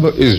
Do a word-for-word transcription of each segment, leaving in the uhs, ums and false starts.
Dub is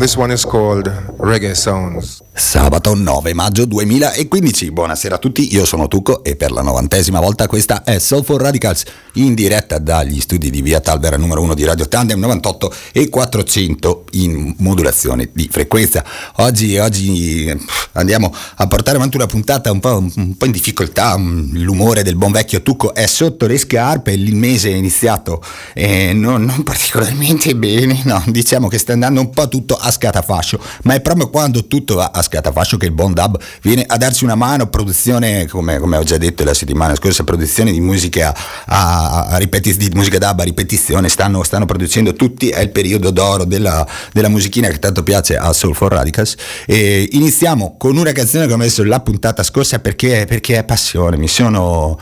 This one is called Reggae Sounds. Sabato nove maggio duemilaquindici. Buonasera a tutti, io sono Tucco e per la novantesima volta questa è Soul for Radicals, in diretta dagli studi di Via Talvera numero uno di Radio Tandem, novantotto e quattrocento in modulazione di frequenza. Oggi, oggi andiamo a portare avanti una puntata un po', un po' in difficoltà. L'umore del buon vecchio Tucco è sotto le scarpe, il mese è iniziato eh, non, non particolarmente bene, no, diciamo che sta andando un po' tutto a scatafascio, ma è proprio quando tutto va a scatafascio che il buon Dub viene a darci una mano. Produzione, come, come ho già detto la settimana scorsa, produzione di musica a, a ripetiz- di musica dub a ripetizione, stanno, stanno producendo tutti, è il periodo d'oro della, della musichina che tanto piace a Soul for Radicals. E iniziamo con una canzone che ho messo la puntata scorsa perché, perché è passione, mi sono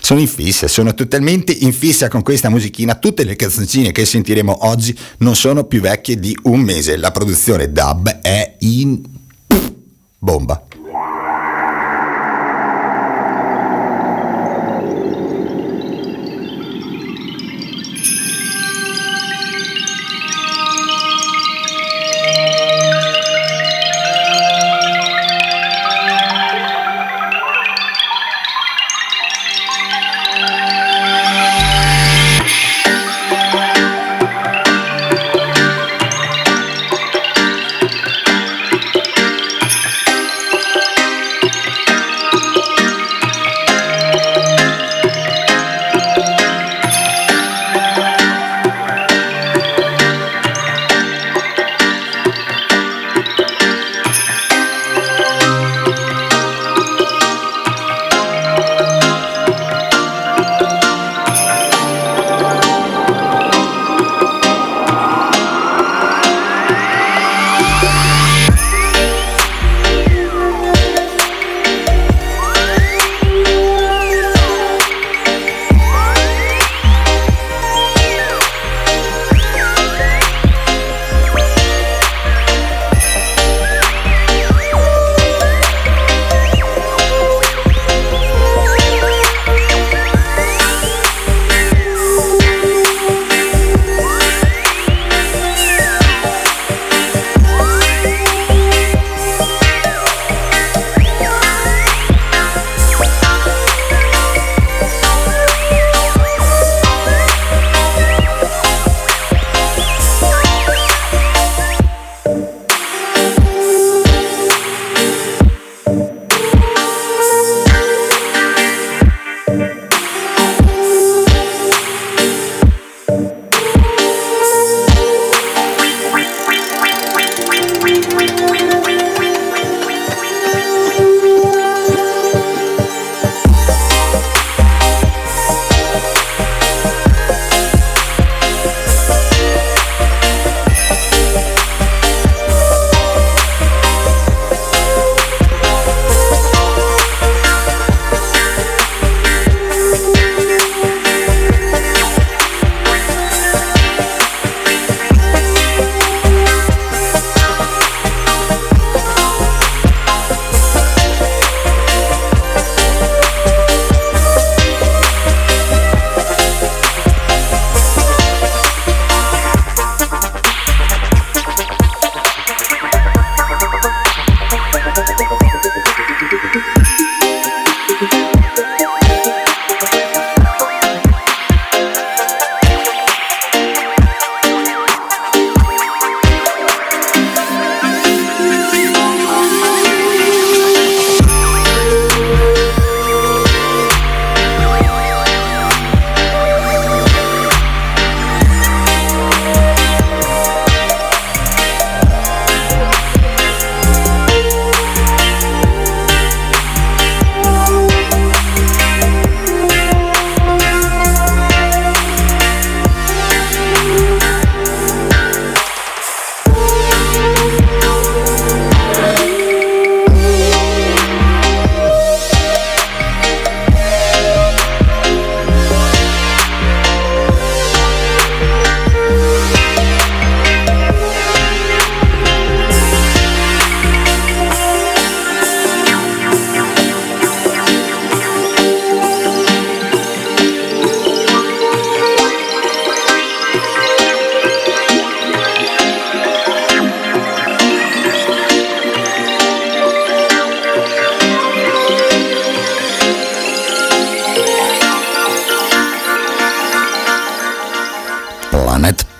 sono in fissa, sono totalmente in fissa con questa musichina. Tutte le canzoncine che sentiremo oggi non sono più vecchie di un mese, la produzione dub è in bomba.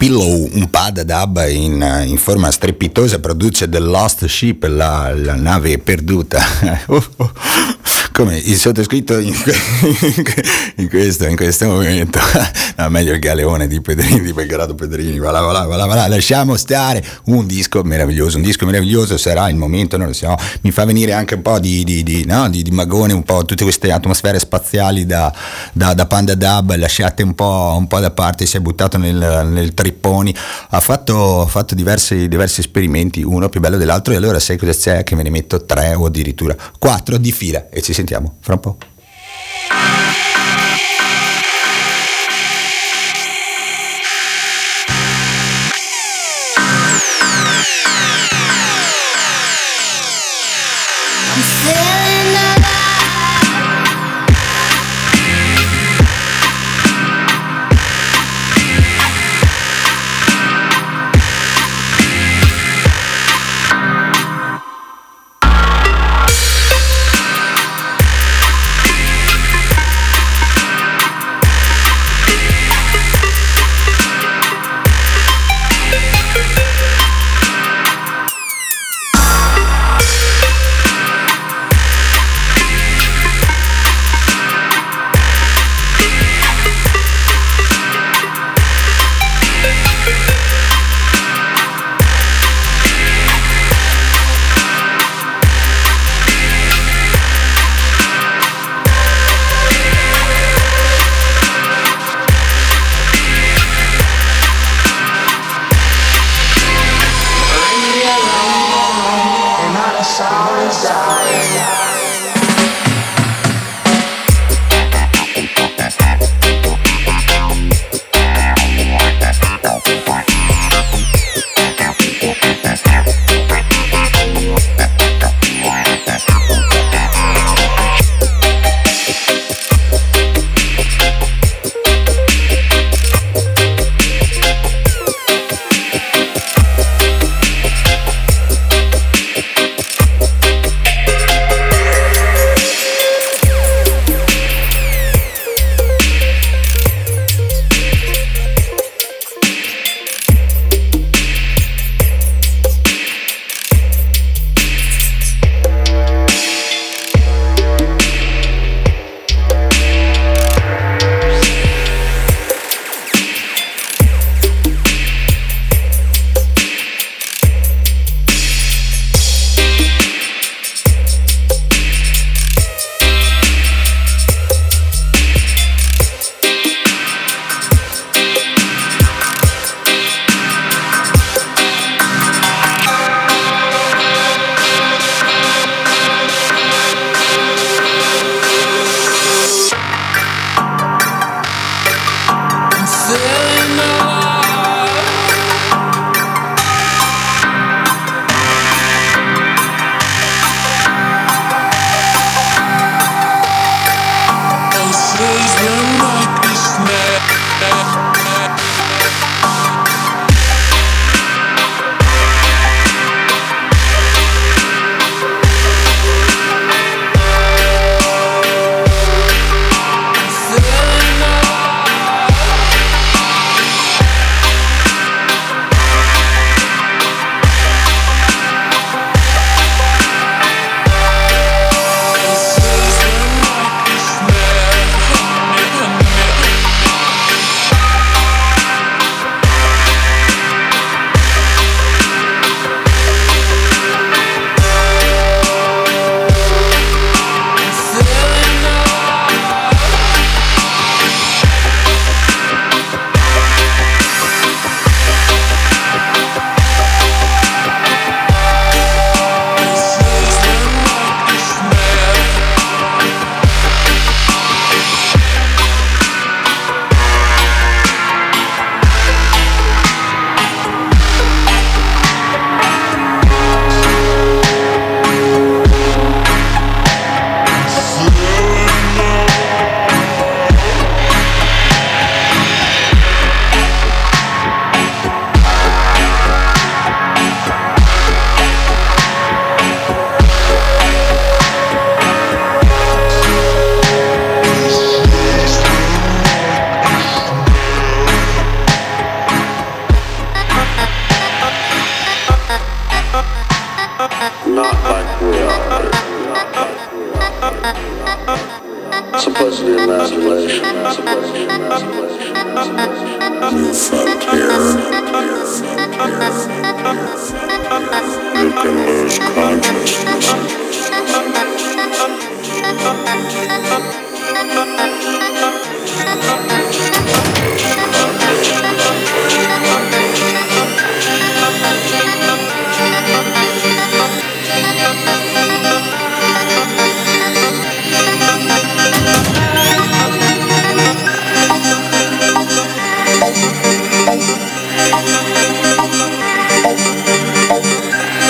Pillow, un Panda Dub in, in forma strepitosa, produce The Lost Ship, la, la nave perduta. Come il sottoscritto in, in questo in questo momento, no, meglio il Galeone di Pedrini, di Belgrado Pedrini, voilà, voilà, voilà, voilà. Lasciamo stare, un disco meraviglioso, un disco meraviglioso, sarà il momento, non lo so, mi fa venire anche un po' di, di, di, no, di, di magone, un po' tutte queste atmosfere spaziali da, da, da Panda Dub, lasciate un po', un po' da parte, si è buttato nel, nel tripponi, ha fatto, fatto diversi, diversi esperimenti, uno più bello dell'altro, e allora sai cosa c'è? Che me ne metto tre o addirittura quattro di fila e ci sentiamo fra un po'. is the emasculation. You fuck here. You can lose consciousness. We'll be right back.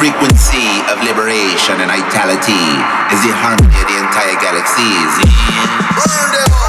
frequency of liberation and vitality is the harmony of the entire galaxies. Burn them all.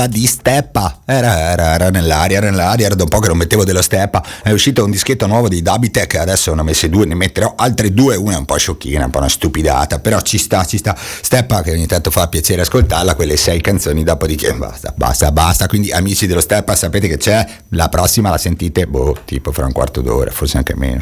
Di Steppa era, era, era nell'aria, era nell'aria, era da un po' che non mettevo dello Steppa. È uscito un dischetto nuovo di Dubitech, adesso ne ho messi due, ne metterò altri due. Una è un po' sciocchina, un po' una stupidata, però ci sta, ci sta. Steppa che ogni tanto fa piacere ascoltarla, quelle sei canzoni, dopodiché basta, basta, basta. Quindi amici dello Steppa, sapete che c'è, la prossima la sentite, boh, tipo fra un quarto d'ora, forse anche meno.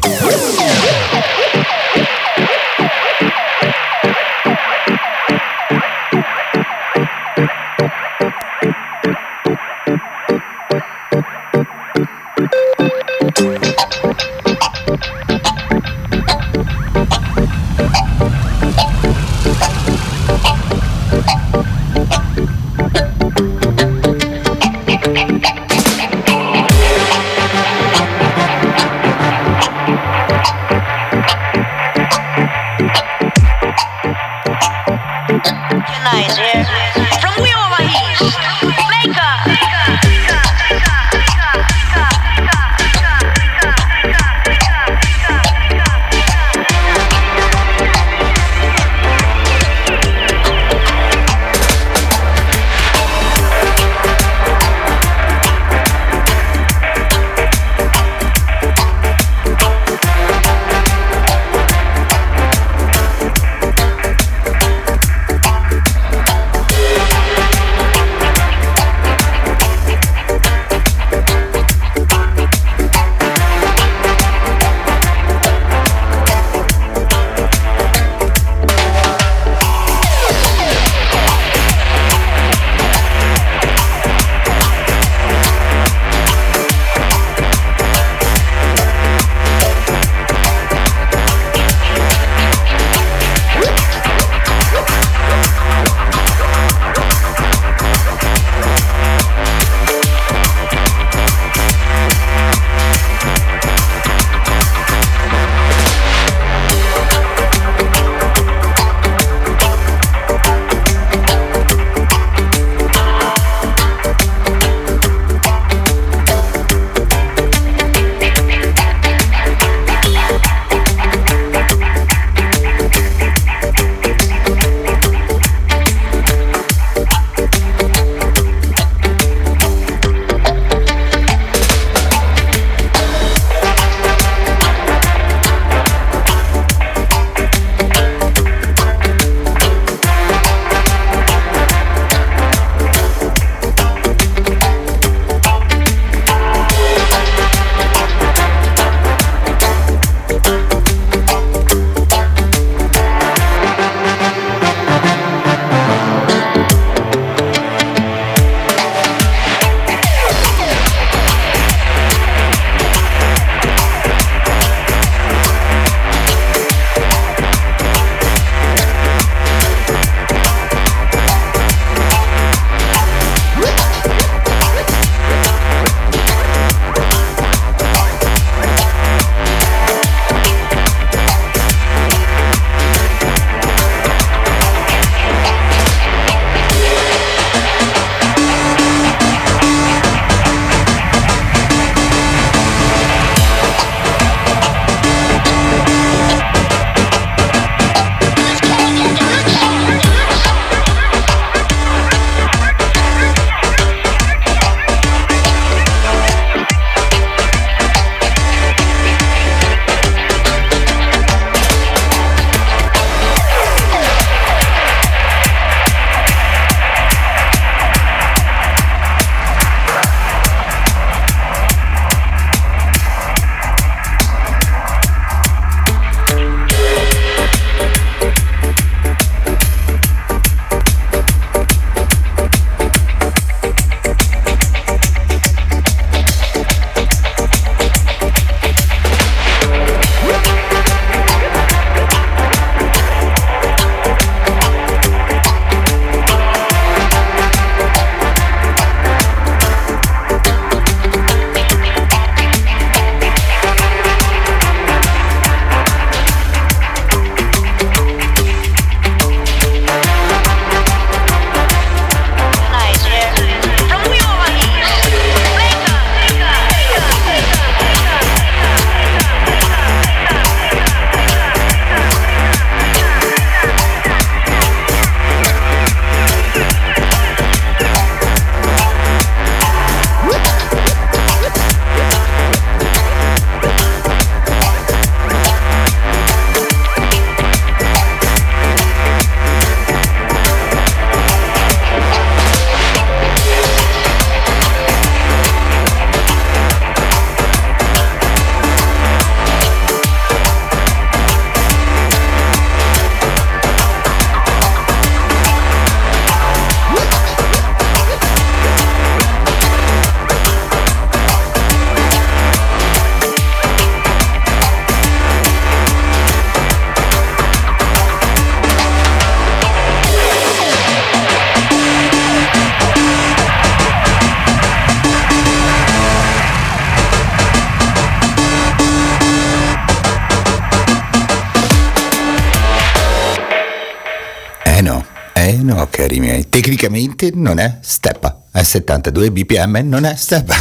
sono cari miei. Tecnicamente non è Steppa, è settantadue B P M, non è Steppa.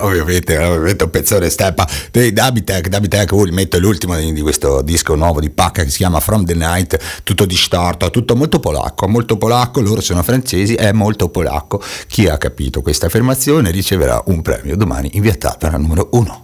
ovviamente, ovviamente un pezzone Steppa dei Dubitech, Dubitech, oh, metto l'ultimo di, di questo disco nuovo di Pacca che si chiama From the Night, tutto distorto, tutto molto polacco, molto polacco, loro sono francesi, è molto polacco. Chi ha capito questa affermazione riceverà un premio domani in Via Talvera numero uno.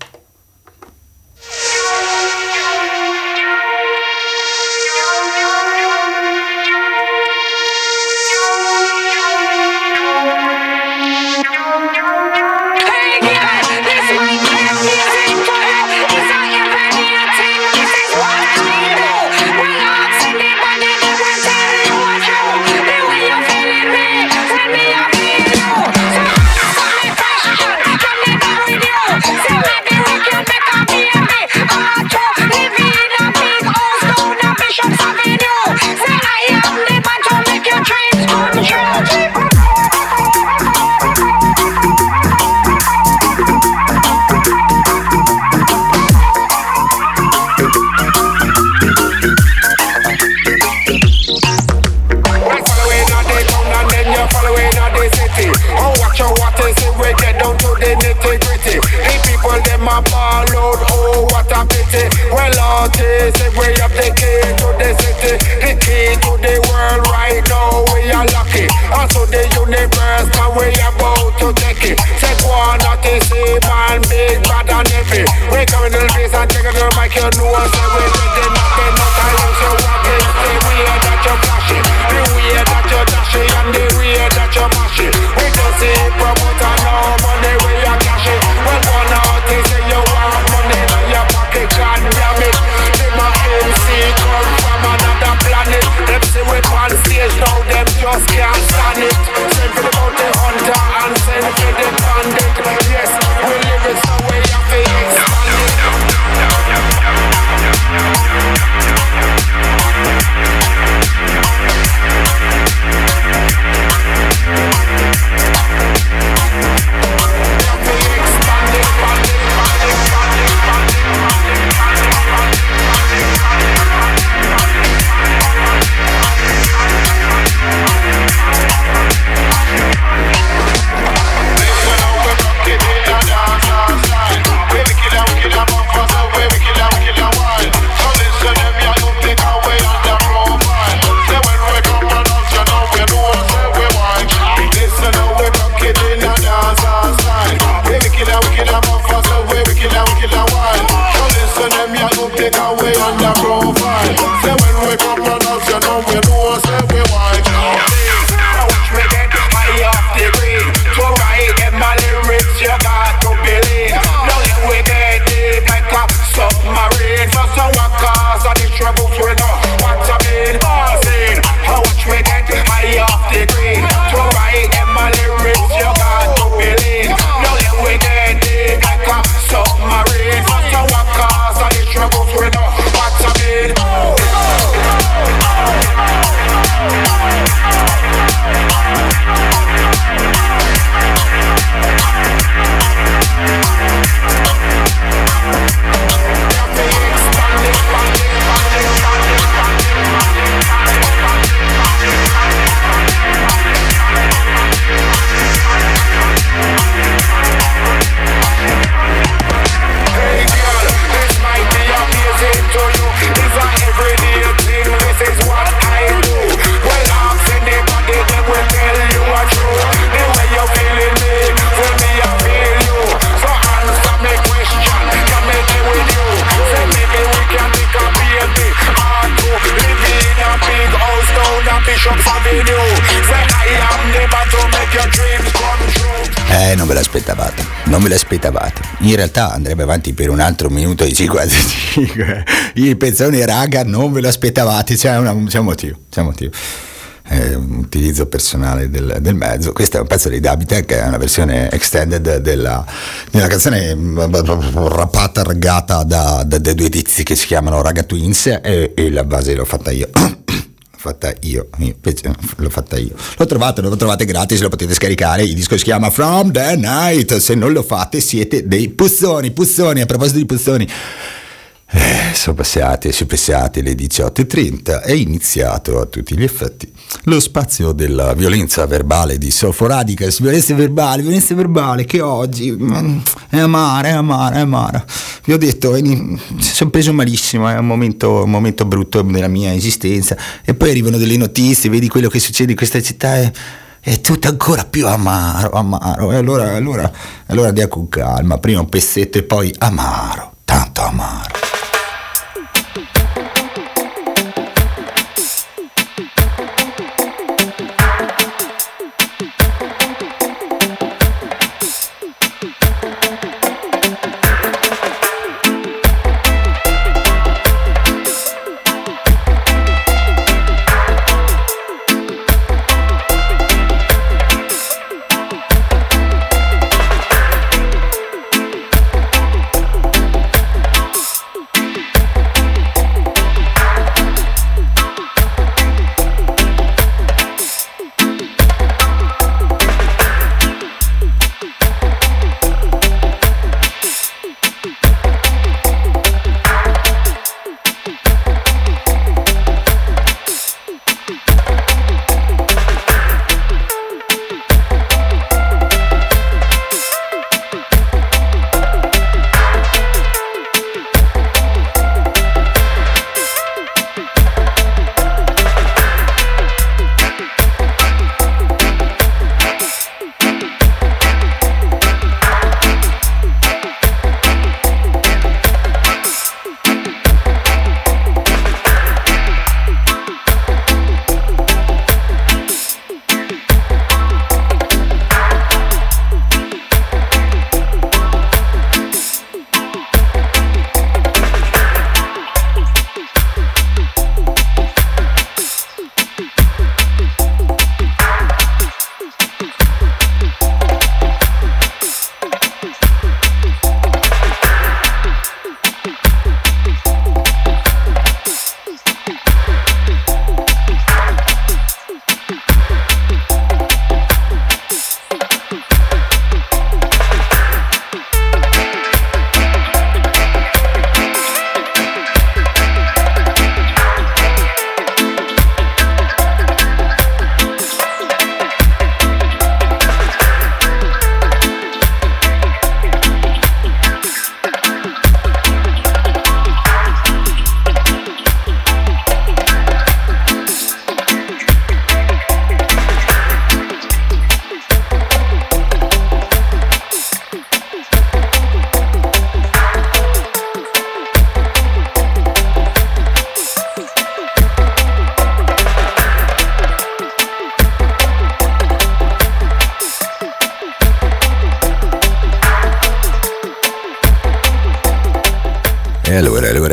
In realtà andrebbe avanti per un altro minuto e cinquantacinque. I pezzoni raga non ve lo aspettavate, c'è, una, c'è un motivo, c'è un motivo. Eh, utilizzo personale del, del mezzo. Questo è un pezzo di Dubitech che è una versione extended della, della canzone rappata, regata da, da, da due tizi che si chiamano Raga Twins e, e la base l'ho fatta io. fatta io, io l'ho fatta io l'ho trovato, lo trovate gratis, lo potete scaricare, il disco si chiama From the Night, se non lo fate siete dei puzzoni, puzzoni. A proposito di puzzoni, Eh, sono passate, sono passate le diciotto e trenta, è iniziato a tutti gli effetti lo spazio della violenza verbale di Soul for Radicals. Violenza verbale, violenza verbale che oggi è amara, è amara, è amara. Vi ho detto, sono preso malissimo, è un momento, un momento brutto della mia esistenza. E poi arrivano delle notizie, vedi quello che succede in questa città è... è tutto ancora più amaro, amaro. E allora, allora, allora dia con calma, prima un pezzetto e poi amaro, tanto amaro.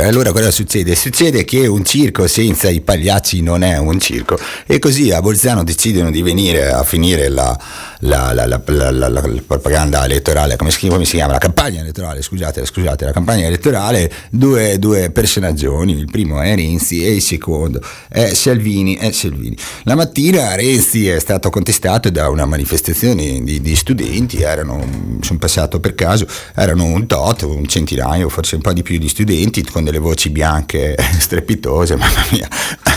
Allora cosa succede? Succede che un circo senza i pagliacci non è un circo, e così a Bolzano decidono di venire a finire la, la, la, la, la, la, la propaganda elettorale, come si, come si chiama? La campagna elettorale, scusate, scusate, la campagna elettorale, due, due personaggioni, il primo è Renzi e il secondo è Selvini, è Selvini. La mattina Renzi è stato contestato da una manifestazione di, di studenti, erano, sono passato per caso, erano un tot, un centinaio, forse un po' di più di studenti, con delle voci bianche strepitose, mamma mia,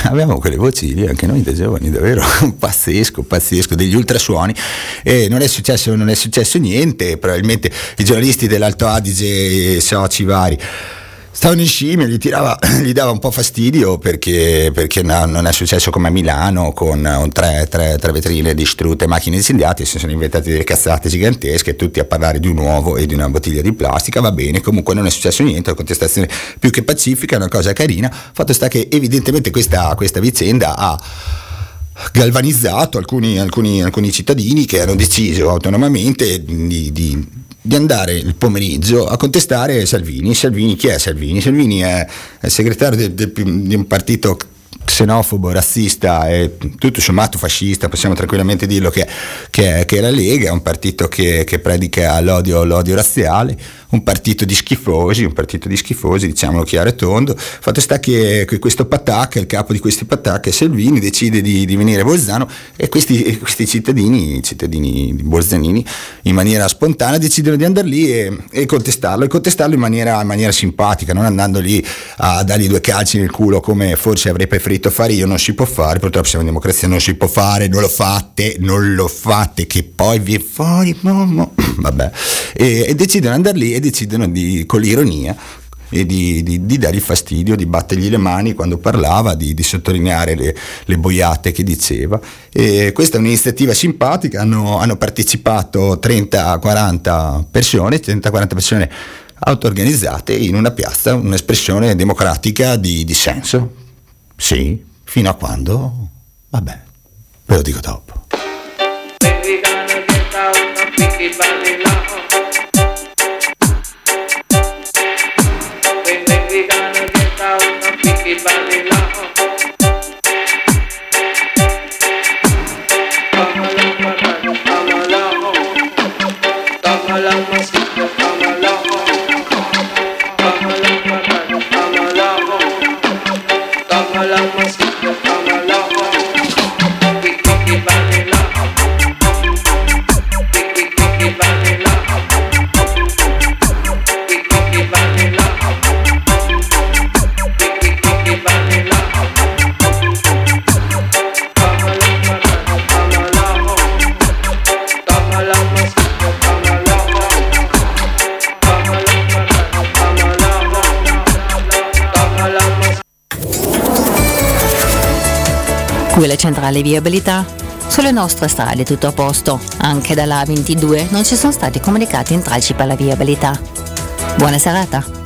avevamo quelle voci lì anche noi da giovani, davvero pazzesco, pazzesco, degli ultrasuoni, e non è successo, non è successo niente, probabilmente i giornalisti dell'Alto Adige e soci vari stavano in scimmia, gli, tirava, gli dava un po' fastidio perché, perché no, non è successo come a Milano con un tre, tre, tre vetrine distrutte, macchine incendiate, si sono inventati delle cazzate gigantesche, tutti a parlare di un uovo e di una bottiglia di plastica, va bene, comunque non è successo niente, la contestazione più che pacifica, è una cosa carina, fatto sta che evidentemente questa, questa vicenda ha galvanizzato alcuni, alcuni, alcuni cittadini che hanno deciso autonomamente di... di di andare il pomeriggio a contestare Selvini. Selvini chi è Selvini? Selvini è il segretario di, di, di un partito xenofobo, razzista e tutto sommato fascista, possiamo tranquillamente dirlo, che, che, che è la Lega, è un partito che, che predica l'odio, l'odio razziale, un partito di schifosi, un partito di schifosi, diciamolo chiaro e tondo. Fatto sta che, che questo patacca, il capo di questi patacca, Selvini, decide di, di venire a Bolzano e questi, questi cittadini, cittadini bolzanini, in maniera spontanea decidono di andare lì e, e contestarlo, e contestarlo in maniera, in maniera simpatica, non andando lì a dargli due calci nel culo come forse avrei preferito fare io. Non si può fare, purtroppo siamo in democrazia, non si può fare, non lo fate, non lo fate, che poi vi è fuori, mamma. Vabbè, e, e decidono di andare lì e decidono di, con l'ironia, e di, di, di dargli fastidio, di battergli le mani quando parlava, di, di sottolineare le, le boiate che diceva. E questa è un'iniziativa simpatica, hanno, hanno partecipato trenta quaranta persone, trenta quaranta persone auto-organizzate in una piazza, un'espressione democratica di dissenso. Sì, fino a quando? Vabbè, ve lo dico dopo. Quelle centrali viabilità. Sulle nostre strade tutto a posto, anche dalla A ventidue non ci sono stati comunicati intralci per la viabilità. Buona serata.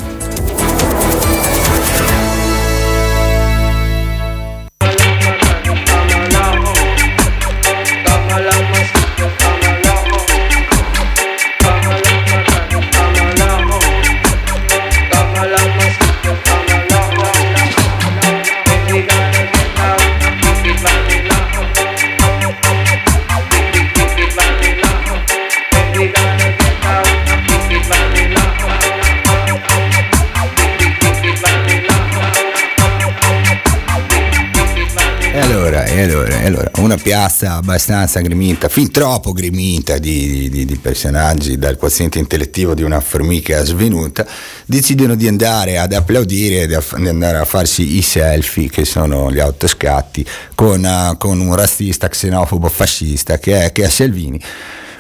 Una piazza abbastanza gremita, fin troppo gremita di, di, di personaggi dal quoziente intellettivo di una formica svenuta, decidono di andare ad applaudire, di, aff- di andare a farsi i selfie, che sono gli autoscatti, con, uh, con un razzista, xenofobo, fascista che è, che è Selvini.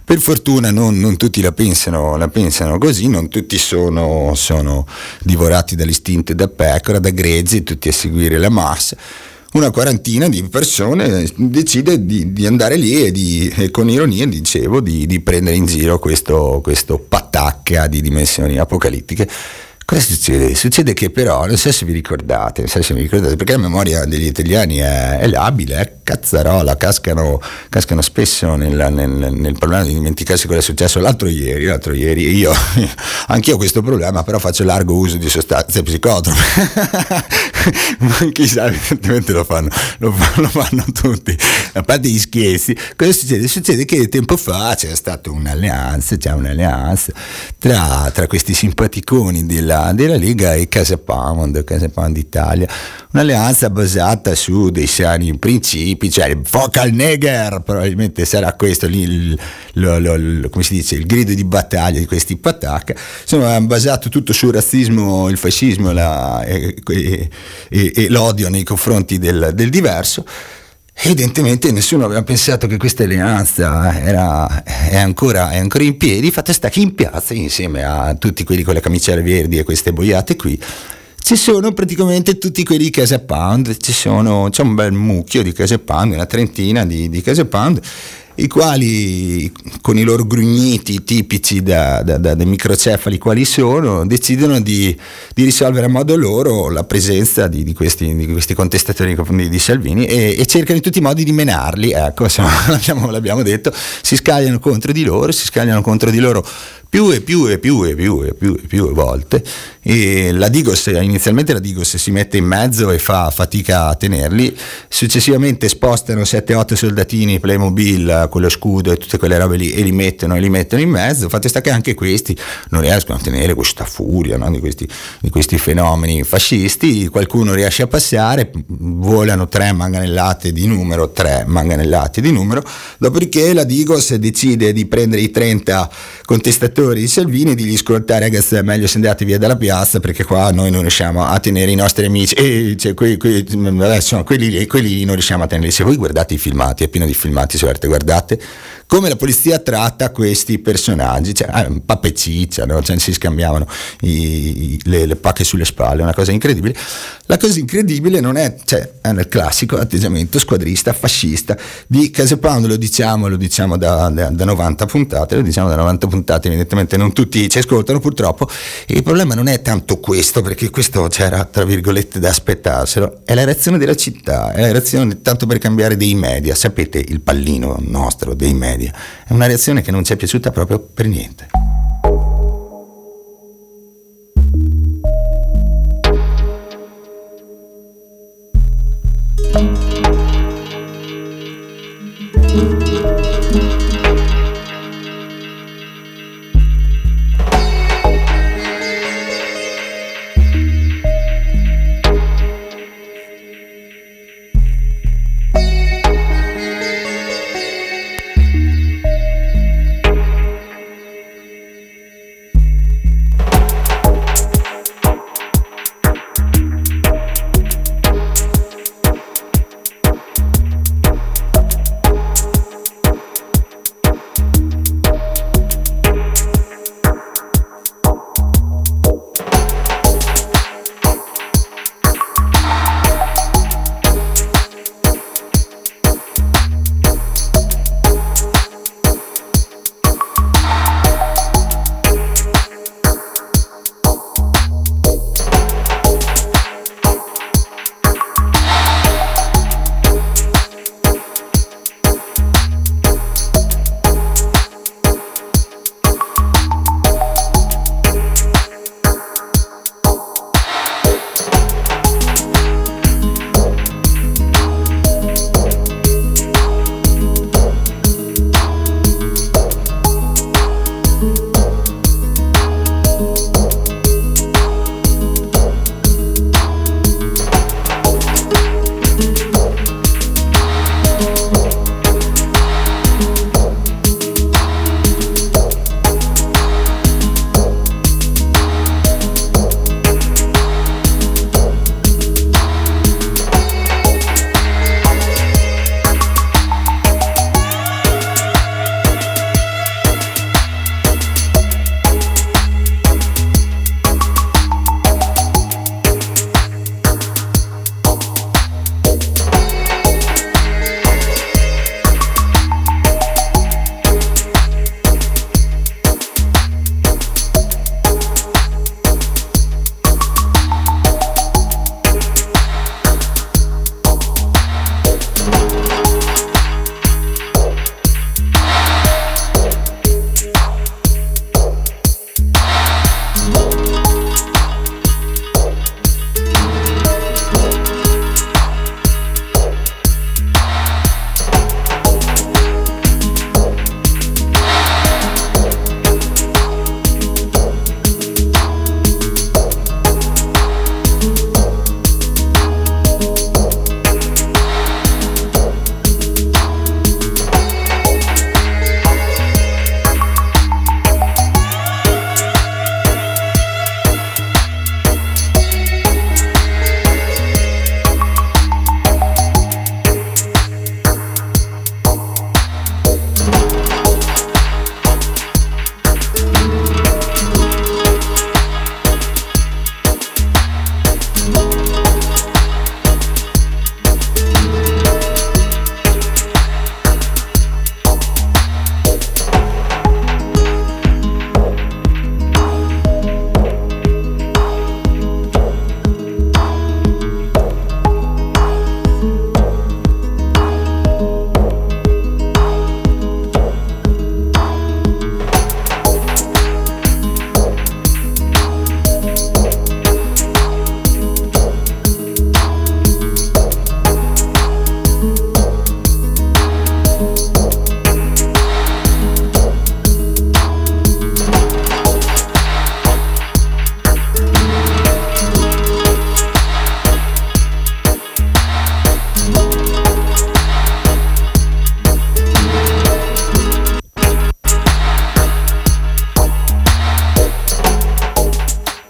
Per fortuna non, non tutti la pensano, la pensano così, non tutti sono, sono divorati dall'istinto e da pecora, da greggi, tutti a seguire la massa. Una quarantina di persone decide di, di andare lì e, di, e con ironia, dicevo, di, di prendere in giro questo, questo patacca di dimensioni apocalittiche. Cosa succede? Succede che però, non so se vi ricordate, non so se vi ricordate, perché la memoria degli italiani è, è labile, è cazzarola, cascano, cascano spesso nella, nel, nel problema di dimenticarsi cosa è successo l'altro ieri, l'altro ieri, io, anch'io ho questo problema, però faccio largo uso di sostanze psicotrope, chissà, evidentemente lo fanno, lo fanno, lo fanno tutti, a parte gli scherzi. Cosa succede? Succede che tempo fa c'era stata un'alleanza, c'è un'alleanza tra, tra questi simpaticoni della della Lega e Casapound, Casapound Italia, un'alleanza basata su dei sani principi, cioè il vocal neger, probabilmente sarà questo lì, il, lo, lo, lo, come si dice, il grido di battaglia di questi patacca, insomma, basato tutto sul razzismo, il fascismo la, e, e, e, e l'odio nei confronti del, del diverso. Evidentemente nessuno aveva pensato che questa alleanza era, è, ancora, è ancora in piedi. Fatto sta che in piazza, insieme a tutti quelli con le camicelle verdi e queste boiate qui, ci sono praticamente tutti quelli di Casapound, ci sono, c'è un bel mucchio di Casapound, una trentina di, di Casapound, i quali con i loro grugniti tipici da, da, da, da microcefali quali sono, decidono di, di risolvere a modo loro la presenza di, di, questi, di questi contestatori di, di Selvini e, e cercano in tutti i modi di menarli, ecco, insomma, l'abbiamo, l'abbiamo detto, si scagliano contro di loro, si scagliano contro di loro più e più e più e più e più e più volte, e la Digos, inizialmente la Digos si mette in mezzo e fa fatica a tenerli, successivamente spostano sette otto soldatini Playmobil con lo scudo e tutte quelle robe lì e li mettono e li mettono in mezzo. Fatto sta che anche questi non riescono a tenere questa furia, no? di, questi, di questi fenomeni fascisti. Qualcuno riesce a passare, volano tre manganellate di numero, tre manganellate di numero, dopodiché la Digos decide di prendere i trenta contestatori di Selvini e di gli scortare: ragazzi, è meglio se andate via dalla piazza perché qua noi non riusciamo a tenere i nostri amici, e cioè, que, que, insomma, quelli, quelli non riusciamo a tenerli. Se voi guardate i filmati, è pieno di filmati su Arte, guardate come la polizia tratta questi personaggi, cioè, ah, pappa e ciccia, no? Cioè, si scambiavano i, i, le, le pacche sulle spalle, una cosa incredibile. La cosa incredibile non è, cioè, è nel classico atteggiamento squadrista fascista di Casapound, lo diciamo, lo diciamo da, da, da novanta puntate, lo diciamo da novanta puntate, evidentemente non tutti ci ascoltano purtroppo, e il problema non è tanto questo, perché questo c'era tra virgolette da aspettarselo, è la reazione della città, è la reazione, tanto per cambiare, dei media. Sapete, il pallino nostro dei media è una reazione che non ci è piaciuta proprio per niente.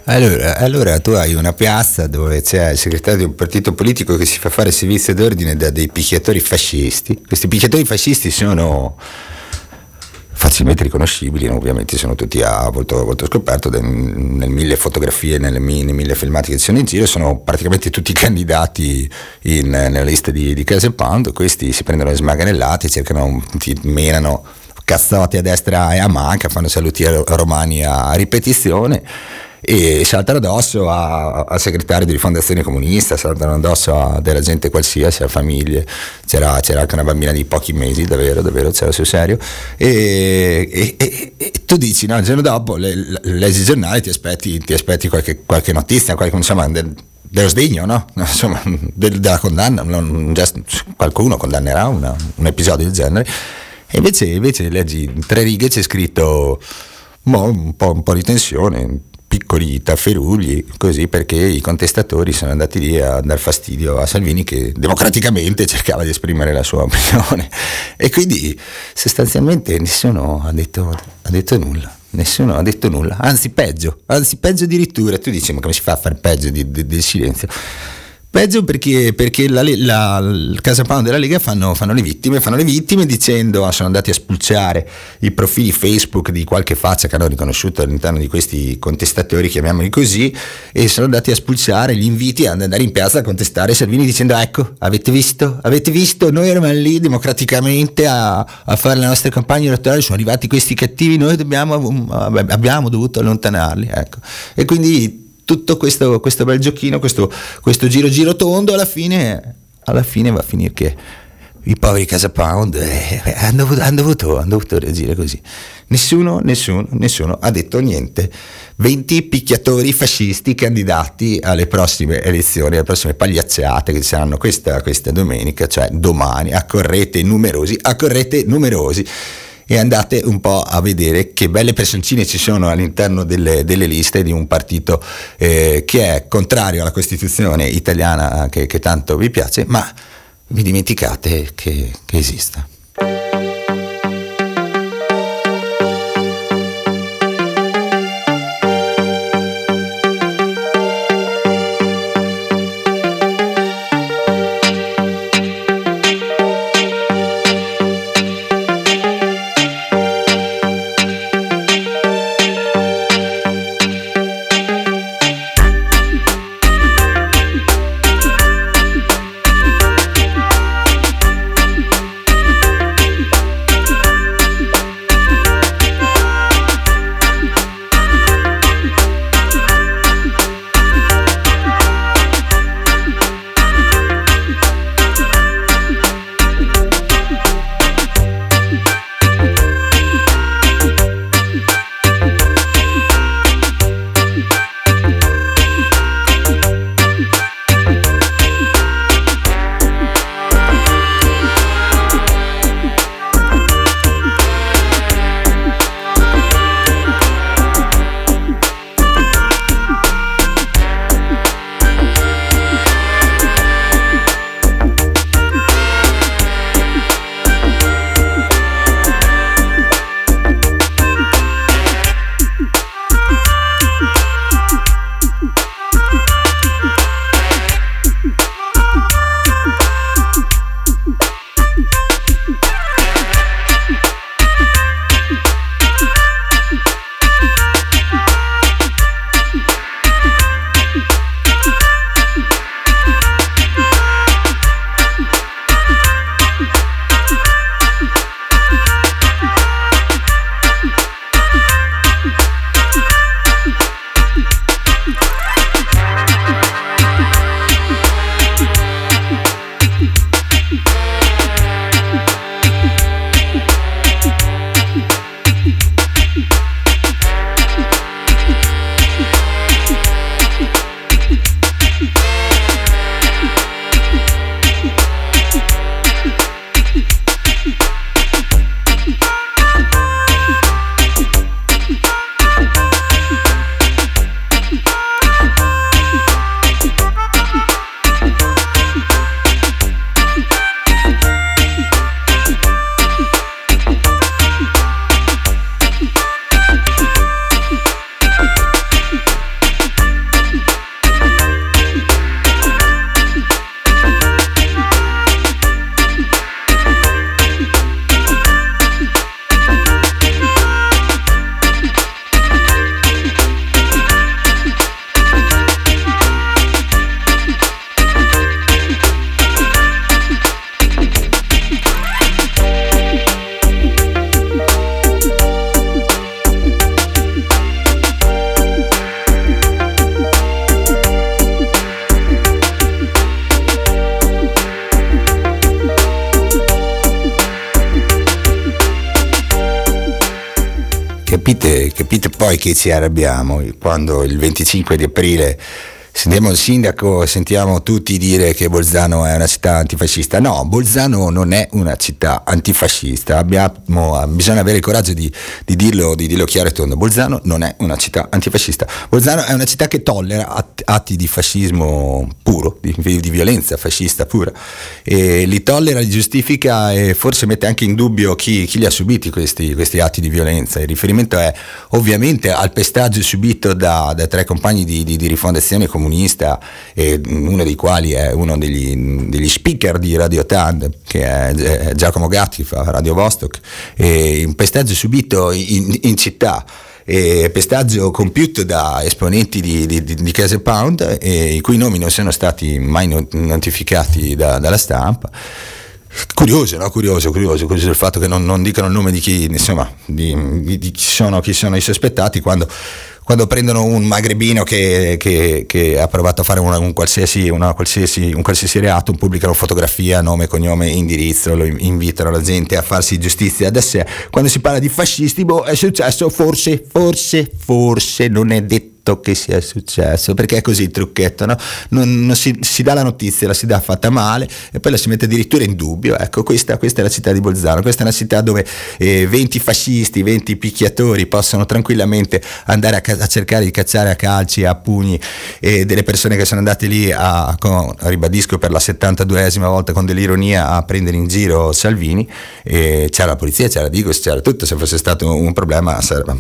Allora, allora tu hai una piazza dove c'è il segretario di un partito politico che si fa fare servizio d'ordine da dei picchiatori fascisti. Questi picchiatori fascisti sono facilmente riconoscibili, ovviamente sono tutti a volto, a volto scoperto nelle mille fotografie, nelle mille filmati che ci sono in giro. Sono praticamente tutti candidati in, nella lista di, di Casapound. Questi si prendono le smanganellate, cercano, ti menano cazzate a destra e a manca, fanno saluti a romani a ripetizione e saltano addosso al segretario di Rifondazione Comunista, saltano addosso a della gente qualsiasi, a famiglie. C'era, c'era anche una bambina di pochi mesi, davvero, davvero, c'era sul serio. E, e, e, e tu dici, no, il giorno dopo le, le, leggi il giornale, ti aspetti, ti aspetti qualche, qualche notizia, qualche, insomma, del, dello sdegno, no? Insomma, del, della condanna, non, just, qualcuno condannerà una, un episodio del genere. E invece, invece leggi in tre righe c'è scritto boh, un, po', un po' di tensione, piccoli tafferugli, così, perché i contestatori sono andati lì a dar fastidio a Salvini che democraticamente cercava di esprimere la sua opinione. E quindi sostanzialmente nessuno ha detto, ha detto nulla, nessuno ha detto nulla, anzi peggio, anzi peggio addirittura. Tu dici, ma come si fa a fare peggio di, di, del silenzio? Peggio perché, perché la, la, il Casapound e la Lega fanno, fanno le vittime, fanno le vittime dicendo ah, sono andati a spulciare i profili Facebook di qualche faccia che hanno riconosciuto all'interno di questi contestatori, chiamiamoli così, e sono andati a spulciare gli inviti ad andare in piazza a contestare Salvini dicendo ah, ecco, avete visto, avete visto, noi eravamo lì democraticamente a, a fare la nostra campagna elettorale, sono arrivati questi cattivi, noi dobbiamo, abbiamo dovuto allontanarli, ecco. E quindi tutto questo, questo bel giochino, questo, questo giro giro tondo, alla fine, alla fine va a finire che i poveri Casapound eh, hanno, dovuto, hanno, dovuto, hanno dovuto reagire così. Nessuno, nessuno, nessuno ha detto niente. venti picchiatori fascisti candidati alle prossime elezioni, alle prossime pagliacciate che ci saranno questa, questa domenica, cioè domani. Accorrete numerosi, accorrete numerosi. E andate un po' a vedere che belle personcine ci sono all'interno delle, delle liste di un partito eh, che è contrario alla Costituzione italiana che, che tanto vi piace, ma vi dimenticate che, che esista. capite poi che ci arrabbiamo quando il venticinque di aprile sentiamo il sindaco, sentiamo tutti dire che Bolzano è una città antifascista. No, Bolzano non è una città antifascista, abbiamo, bisogna avere il coraggio di, di, dirlo, di dirlo chiaro e tondo. Bolzano non è una città antifascista, Bolzano è una città che tollera att- atti di fascismo puro, di, di violenza fascista pura, e li tollera, li giustifica e forse mette anche in dubbio chi, chi li ha subiti questi, questi atti di violenza. Il riferimento è ovviamente al pestaggio subito da, da tre compagni di, di, di Rifondazione Comunista, e uno dei quali è uno degli, degli speaker di Radio Tandem, che è Giacomo Gatti, fa Radio Vostok. E un pestaggio subito in, in città, e pestaggio compiuto da esponenti di, di, di Casapound, e i cui nomi non sono stati mai notificati da, dalla stampa. Curioso, no? Curioso, curioso, curioso il fatto che non, non dicano il nome di chi, insomma, di, di, di chi sono, chi sono i sospettati, quando, quando prendono un magrebino che, che, che ha provato a fare una, un, qualsiasi, una, qualsiasi, un qualsiasi reato, pubblicano fotografia, nome, cognome, indirizzo, lo invitano la gente a farsi giustizia da sé. Quando si parla di fascisti, boh, è successo, forse, forse, forse non è detto che sia successo, perché è così il trucchetto, no? Non, non si, si dà la notizia, la si dà fatta male e poi la si mette addirittura in dubbio. Ecco, questa, questa è la città di Bolzano, questa è una città dove eh, venti fascisti, venti picchiatori possono tranquillamente andare a, ca- a cercare di cacciare a calci, a pugni eh, delle persone che sono andate lì a, con, ribadisco per la settantaduesima volta, con dell'ironia, a prendere in giro Salvini. Eh, c'era la polizia, c'era Digos, c'era tutto. Se fosse stato un problema sarebbe,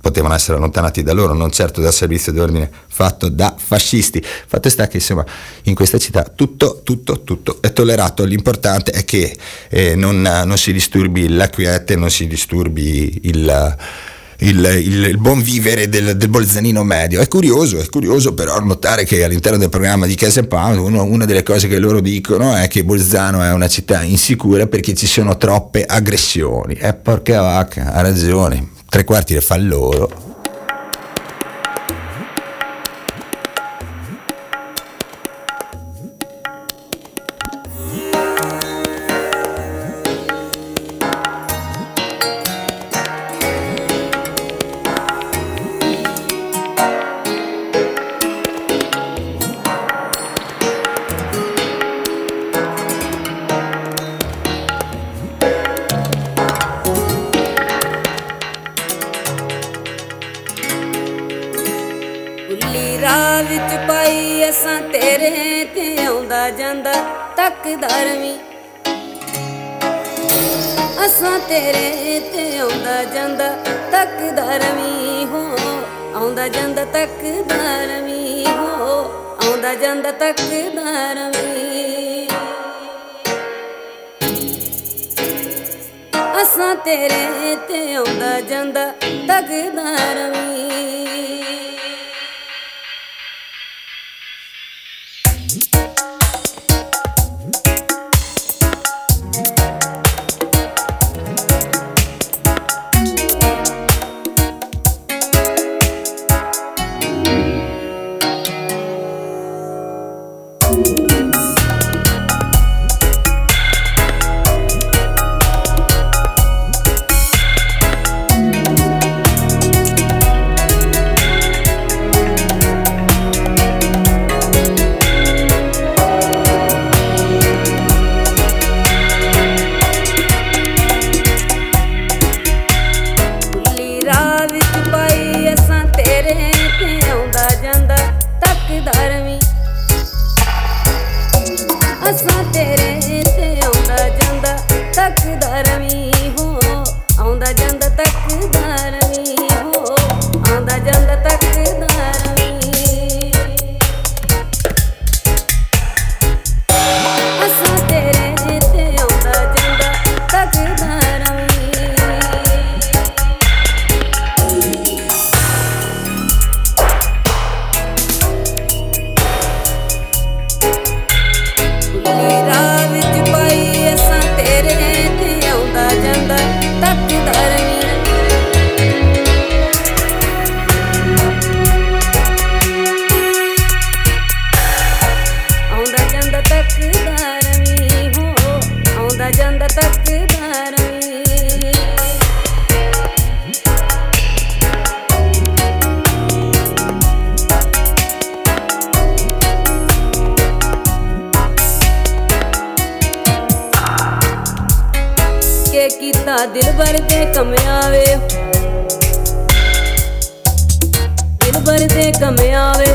potevano essere allontanati da loro, non certo da servizio d'ordine fatto da fascisti. Fatto sta che insomma in questa città tutto, tutto, tutto è tollerato. L'importante è che eh, non, non si disturbi la quiete, non si disturbi il, il, il, il buon vivere del, del bolzanino medio. È curioso, è curioso però notare che all'interno del programma di Casapound uno, una delle cose che loro dicono è che Bolzano è una città insicura perché ci sono troppe aggressioni. E eh, porca vacca, ha ragione, tre quarti le fa loro. दिल भर दे कमे आवे दिल भर दे कमे आवे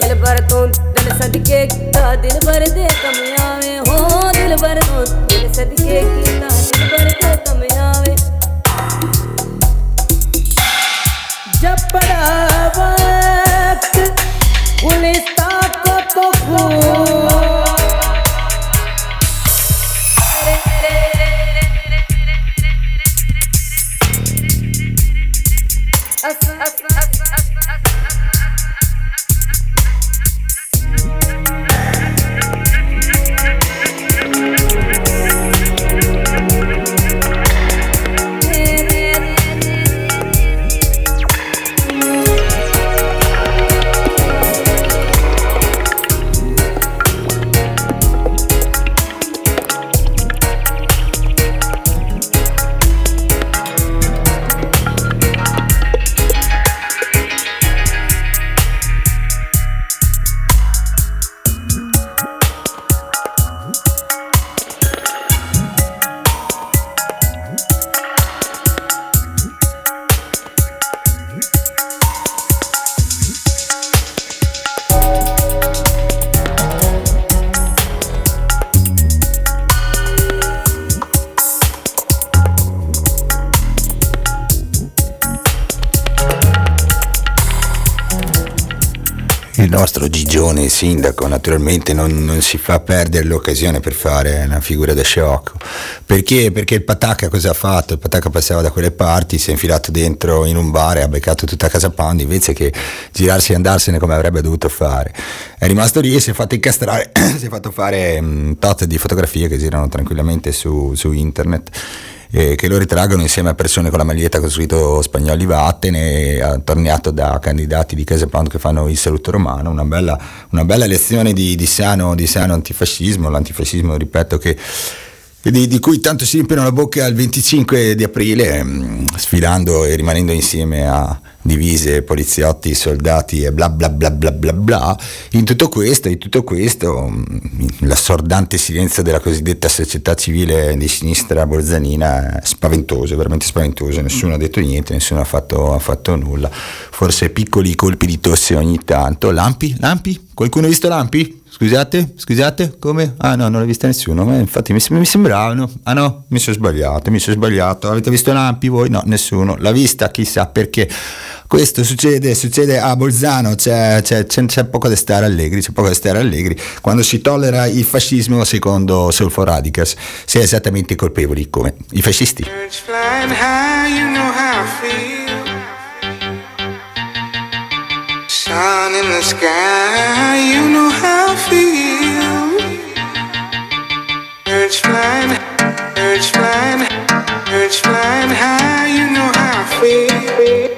दिल भर तो दिल सदके दा दिल भर दे कमे आवे हो दिल भर तो दिल सदके दा दिल भर दे कमे आवे जब पड़ा वक्त पुलिस ताकत को Gigione, sindaco, naturalmente non, non si fa perdere l'occasione per fare una figura da sciocco. Perché? Perché il Patacca cosa ha fatto? Il Patacca passava da quelle parti, si è infilato dentro in un bar e ha beccato tutta Casapound invece che girarsi e andarsene come avrebbe dovuto fare. È rimasto lì e si è fatto incastrare, si è fatto fare um, tot di fotografie che girano tranquillamente su, su internet, eh, che lo ritraggono insieme a persone con la maglietta con scritto Spagnoli vattene, attorniato da candidati di Casapound che fanno il saluto romano. Una bella, una bella lezione di, di, sano, di sano antifascismo, l'antifascismo, ripeto, che Di, di cui tanto si riempiono la bocca il venticinque di aprile, sfilando e rimanendo insieme a divise, poliziotti, soldati e bla bla bla bla bla bla. In tutto questo, in tutto questo, l'assordante silenzio della cosiddetta società civile di sinistra borzanina è spaventoso, veramente spaventoso. Nessuno ha detto niente, nessuno ha fatto, ha fatto nulla. Forse piccoli colpi di tosse ogni tanto. Lampi? Lampi? Qualcuno ha visto Lampi? Scusate, scusate, come? Ah no, non l'ha vista nessuno, ma infatti mi, mi sembravano, ah no, mi sono sbagliato, mi sono sbagliato, avete visto Lampi voi? No, nessuno, l'ha vista, chissà perché. Questo succede, succede a Bolzano, c'è, c'è, c'è, c'è poco da stare allegri, c'è poco da stare allegri, quando si tollera il fascismo secondo Soul for Radicals, si è esattamente colpevoli come i fascisti. Sun in the sky, you know how I feel. Birds flying, birds flying, birds flying high, you know how I feel.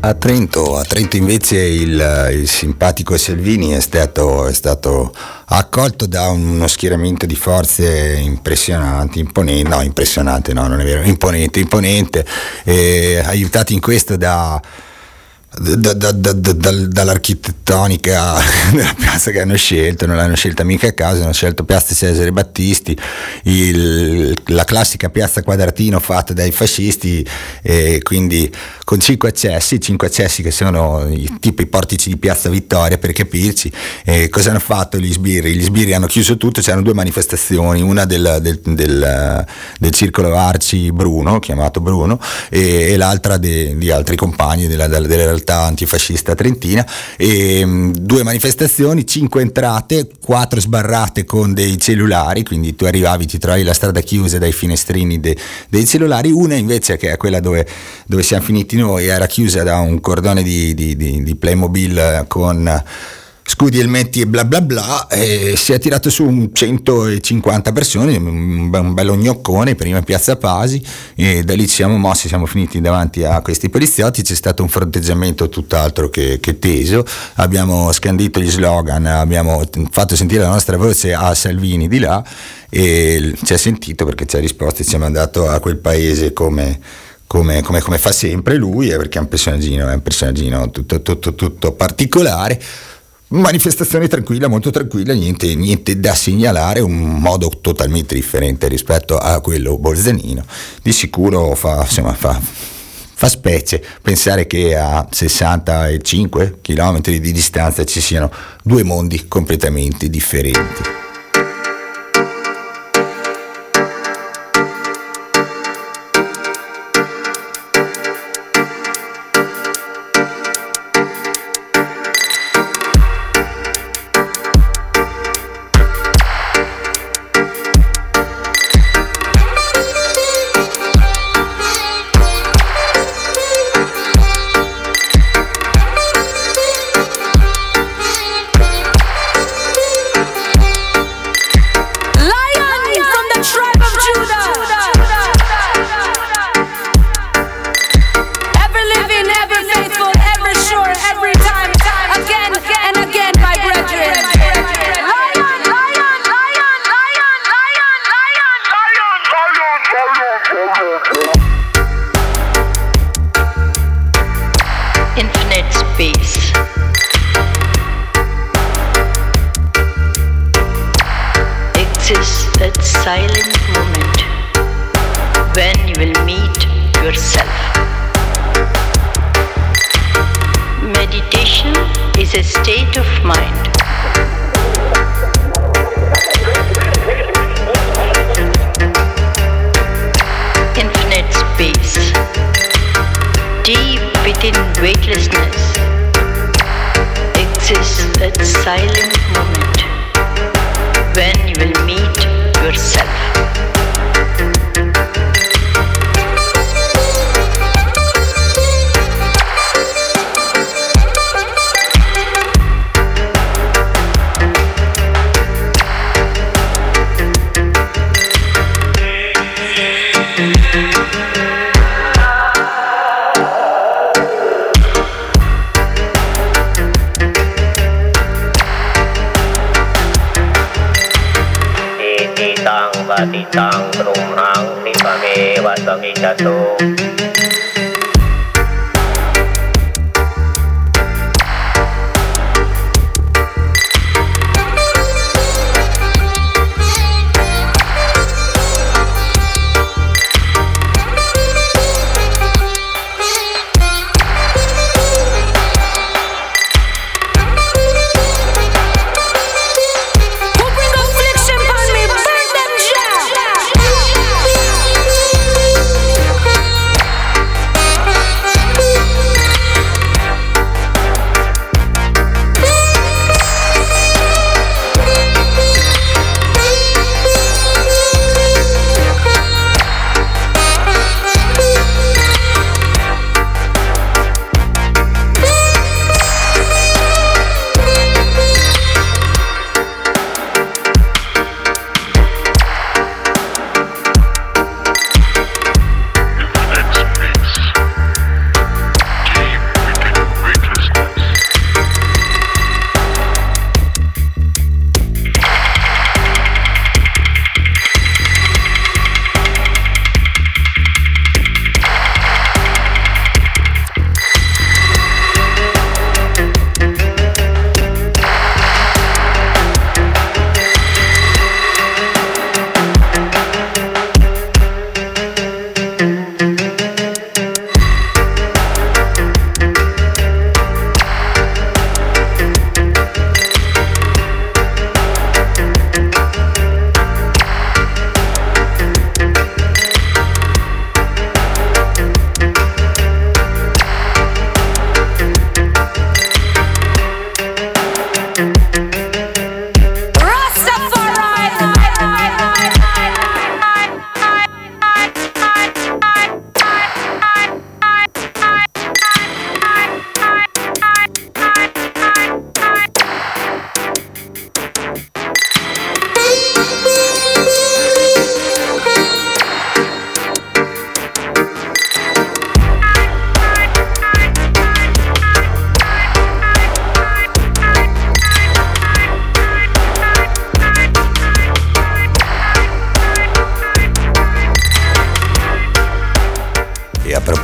A Trento, a Trento invece il, il simpatico Selvini è stato, è stato accolto da uno schieramento di forze impressionante, imponente, no impressionante no non è vero, imponente, imponente, eh, aiutati in questo da... Da, da, da, da, dall'architettonica della piazza che hanno scelto, non l'hanno scelta mica a caso, hanno scelto Piazza Cesare Battisti, il, la classica piazza quadratino fatta dai fascisti, e quindi con cinque accessi, cinque accessi che sono i, tipo i portici di Piazza Vittoria, per capirci. E cosa hanno fatto gli sbirri? Gli sbirri hanno chiuso tutto, c'erano due manifestazioni, una del, del, del, del Circolo Arci Bruno, chiamato Bruno, e, e l'altra de, di altri compagni della, della, della antifascista trentina, e mh, due manifestazioni, cinque entrate, quattro sbarrate con dei cellulari, quindi tu arrivavi, ti trovavi la strada chiusa dai finestrini de, dei cellulari. Una invece, che è quella dove, dove siamo finiti noi, era chiusa da un cordone di, di, di, di Playmobil con scudi, elmetti e bla bla bla, e si è tirato su un centocinquanta persone, un bello gnoccone, prima Piazza Pasi, e da lì ci siamo mossi, siamo finiti davanti a questi poliziotti. C'è stato un fronteggiamento tutt'altro che, che teso, abbiamo scandito gli slogan, abbiamo fatto sentire la nostra voce a Salvini di là, e ci ha sentito perché ci ha risposto e ci ha mandato a quel paese come... Come, come, come fa sempre lui, perché è un personaggino, è un personaggino tutto, tutto, tutto particolare. Manifestazione tranquilla, molto tranquilla, niente, niente da segnalare, un modo totalmente differente rispetto a quello bolzanino. Di sicuro fa, insomma, fa, fa specie pensare che a sessantacinque chilometri di distanza ci siano due mondi completamente differenti.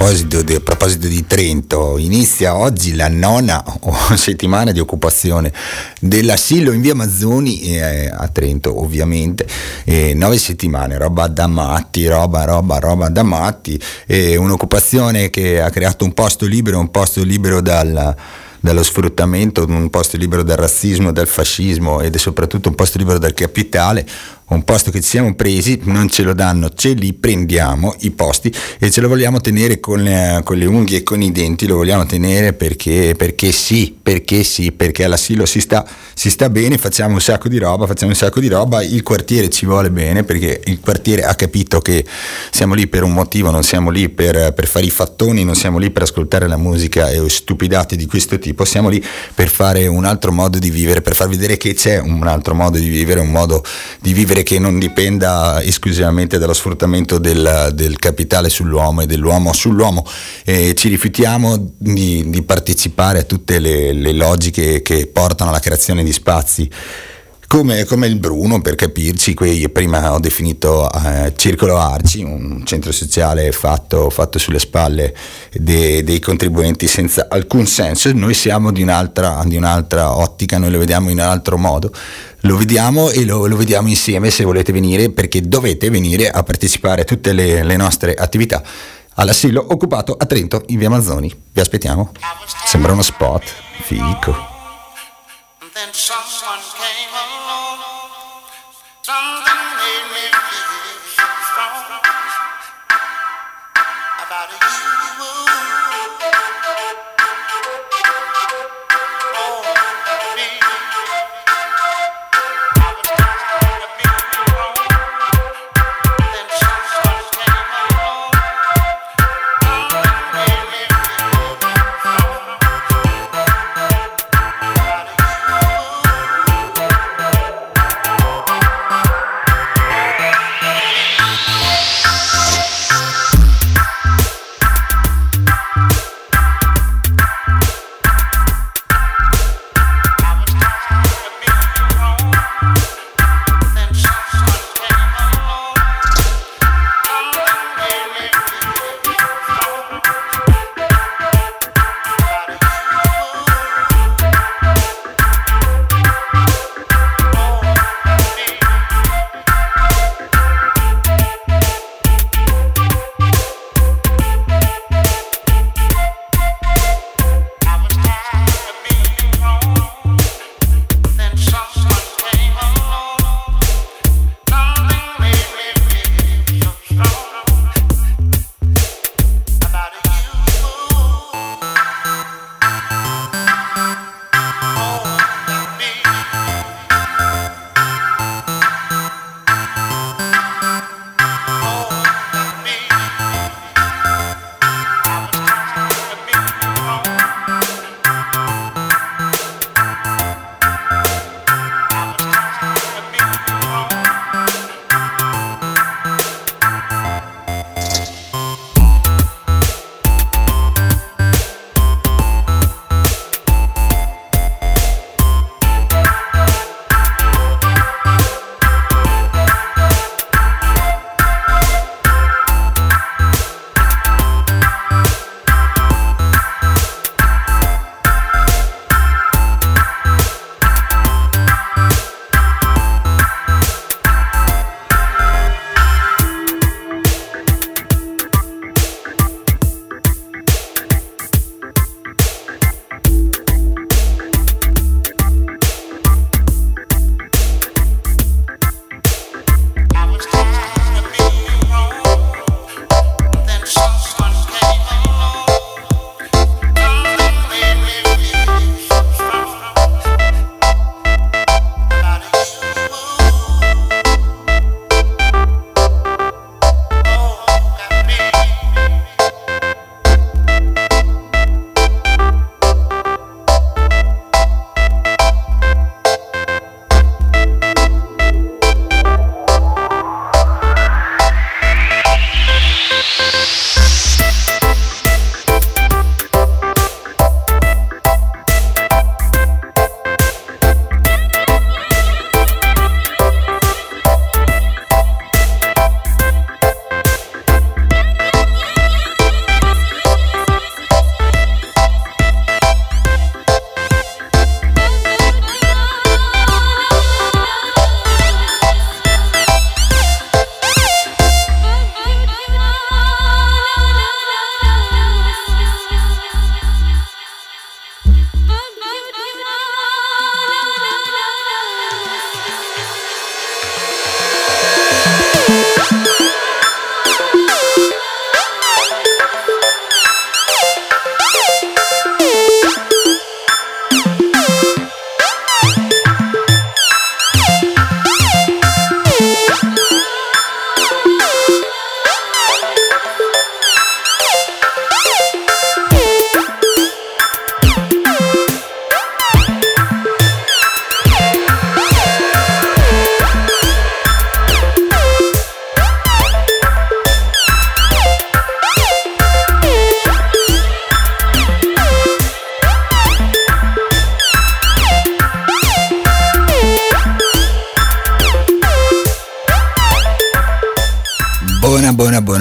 proposito di, a proposito di Trento, inizia oggi la nona settimana di occupazione dell'asilo in via Mazzoni eh, a Trento, ovviamente, eh, nove settimane, roba da matti, roba, roba, roba da matti, eh, un'occupazione che ha creato un posto libero, un posto libero dalla... dallo sfruttamento, un posto libero dal razzismo, dal fascismo ed è soprattutto un posto libero dal capitale, un posto che ci siamo presi, non ce lo danno, ce li prendiamo i posti e ce lo vogliamo tenere con, eh, con le unghie e con i denti, lo vogliamo tenere perché, perché sì, perché sì, perché all'asilo si sta, si sta bene, facciamo un sacco di roba, facciamo un sacco di roba, il quartiere ci vuole bene perché il quartiere ha capito che siamo lì per un motivo, non siamo lì per, per fare i fattoni, non siamo lì per ascoltare la musica e stupidate di questo tipo. Siamo lì per fare un altro modo di vivere, per far vedere che c'è un altro modo di vivere, un modo di vivere che non dipenda esclusivamente dallo sfruttamento del, del capitale sull'uomo e dell'uomo sull'uomo. Eh, ci rifiutiamo di, di partecipare a tutte le, le logiche che portano alla creazione di spazi. Come, come il Bruno, per capirci, qui prima ho definito eh, Circolo Arci, un centro sociale fatto, fatto sulle spalle de, dei contribuenti senza alcun senso. Noi siamo di un'altra, di un'altra ottica, noi lo vediamo in un altro modo, lo vediamo e lo, lo vediamo insieme se volete venire, perché dovete venire a partecipare a tutte le, le nostre attività all'asilo occupato a Trento in via Mazzoni. Vi aspettiamo, sembra uno spot, fico. Then someone came along, something made me feel strong about you. Oh, me. I was tired of being wrong. Then someone came along, something made me feel strong about you. Oh,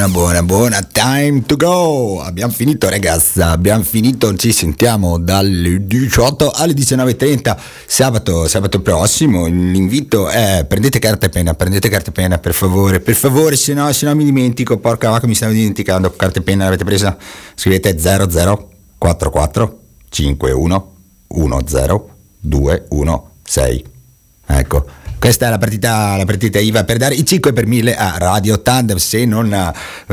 buona, buona, buona, time to go. Abbiamo finito, ragazza, abbiamo finito. Ci sentiamo dalle diciotto alle diciannove e trenta sabato, sabato prossimo. L'invito è: prendete carta e penna, prendete carta e penna, per favore, per favore, se no, se no mi dimentico. Porca vacca, mi stavo dimenticando. Carta e penna, l'avete presa? Scrivete zero zero quattro quattro cinque uno uno zero due uno sei. Ecco, questa è la partita, la partita I V A per dare i cinque per mille a Radio Tandem. Se non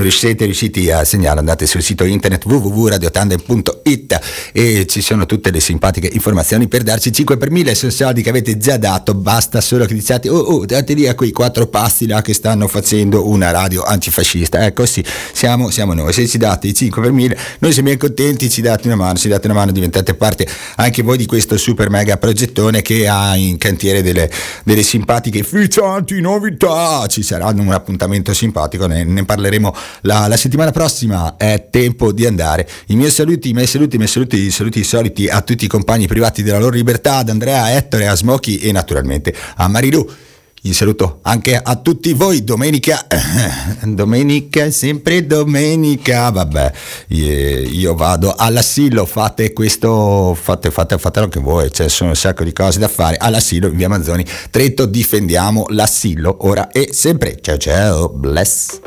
siete riusciti a segnare, andate sul sito internet w w w punto radio tandem punto i t e ci sono tutte le simpatiche informazioni per darci cinque per mille. Sono soldi che avete già dato, basta solo che diciate oh oh date lì a quei quattro pazzi là che stanno facendo una radio antifascista. Ecco, sì, siamo, siamo noi. Se ci date i cinque per mille noi siamo ben contenti, ci date una mano, ci date una mano, diventate parte anche voi di questo super mega progettone che ha in cantiere delle, delle simpatiche simpatiche ficcianti novità. Ci sarà un appuntamento simpatico, ne, ne parleremo la, la settimana prossima. È tempo di andare. I miei saluti, i miei saluti, i miei saluti, i saluti soliti a tutti i compagni privati della loro libertà, ad Andrea, Ettore, a Smokey e naturalmente a Marilu. Un saluto anche a tutti voi. Domenica, domenica, sempre domenica. Vabbè, io vado all'asilo. Fate questo, fate, fate, fatelo anche voi. C'è sono un sacco di cose da fare. All'asilo in via Manzoni, Trento, difendiamo l'asilo ora e sempre. Ciao, ciao, bless.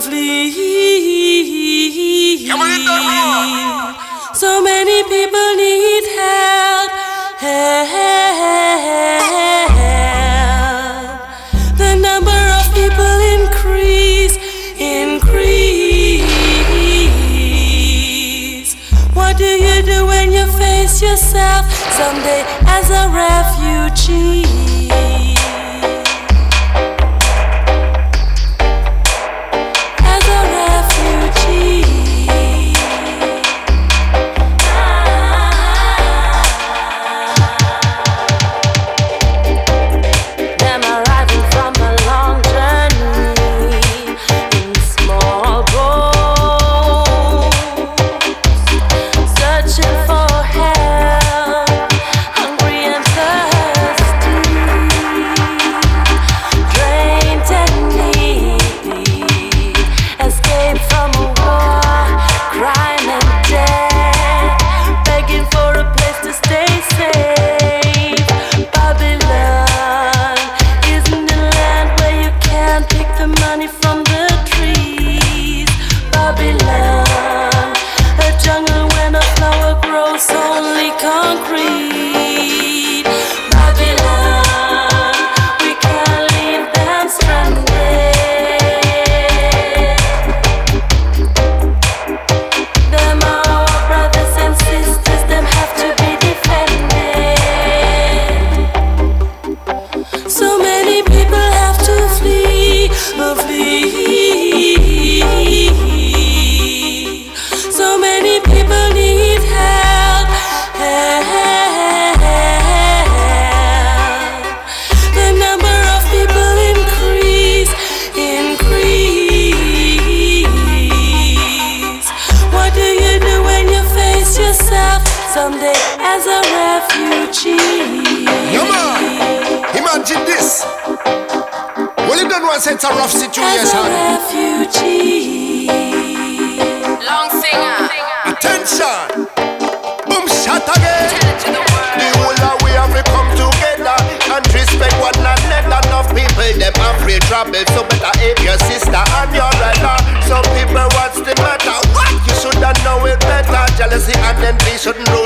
Flee. So many people need help, help. The number of people increase, increase. What do you do when you face yourself someday as a refugee? It's a rough situation. As a refugee. Long singer. Attention. Boom shot again. Tell it to the world. The whole of we have to come together and respect one another. Enough people them have free trouble, so better help your sister and your brother. Some people what's the matter? What? You should not know it better. Jealousy and envy shouldn't rule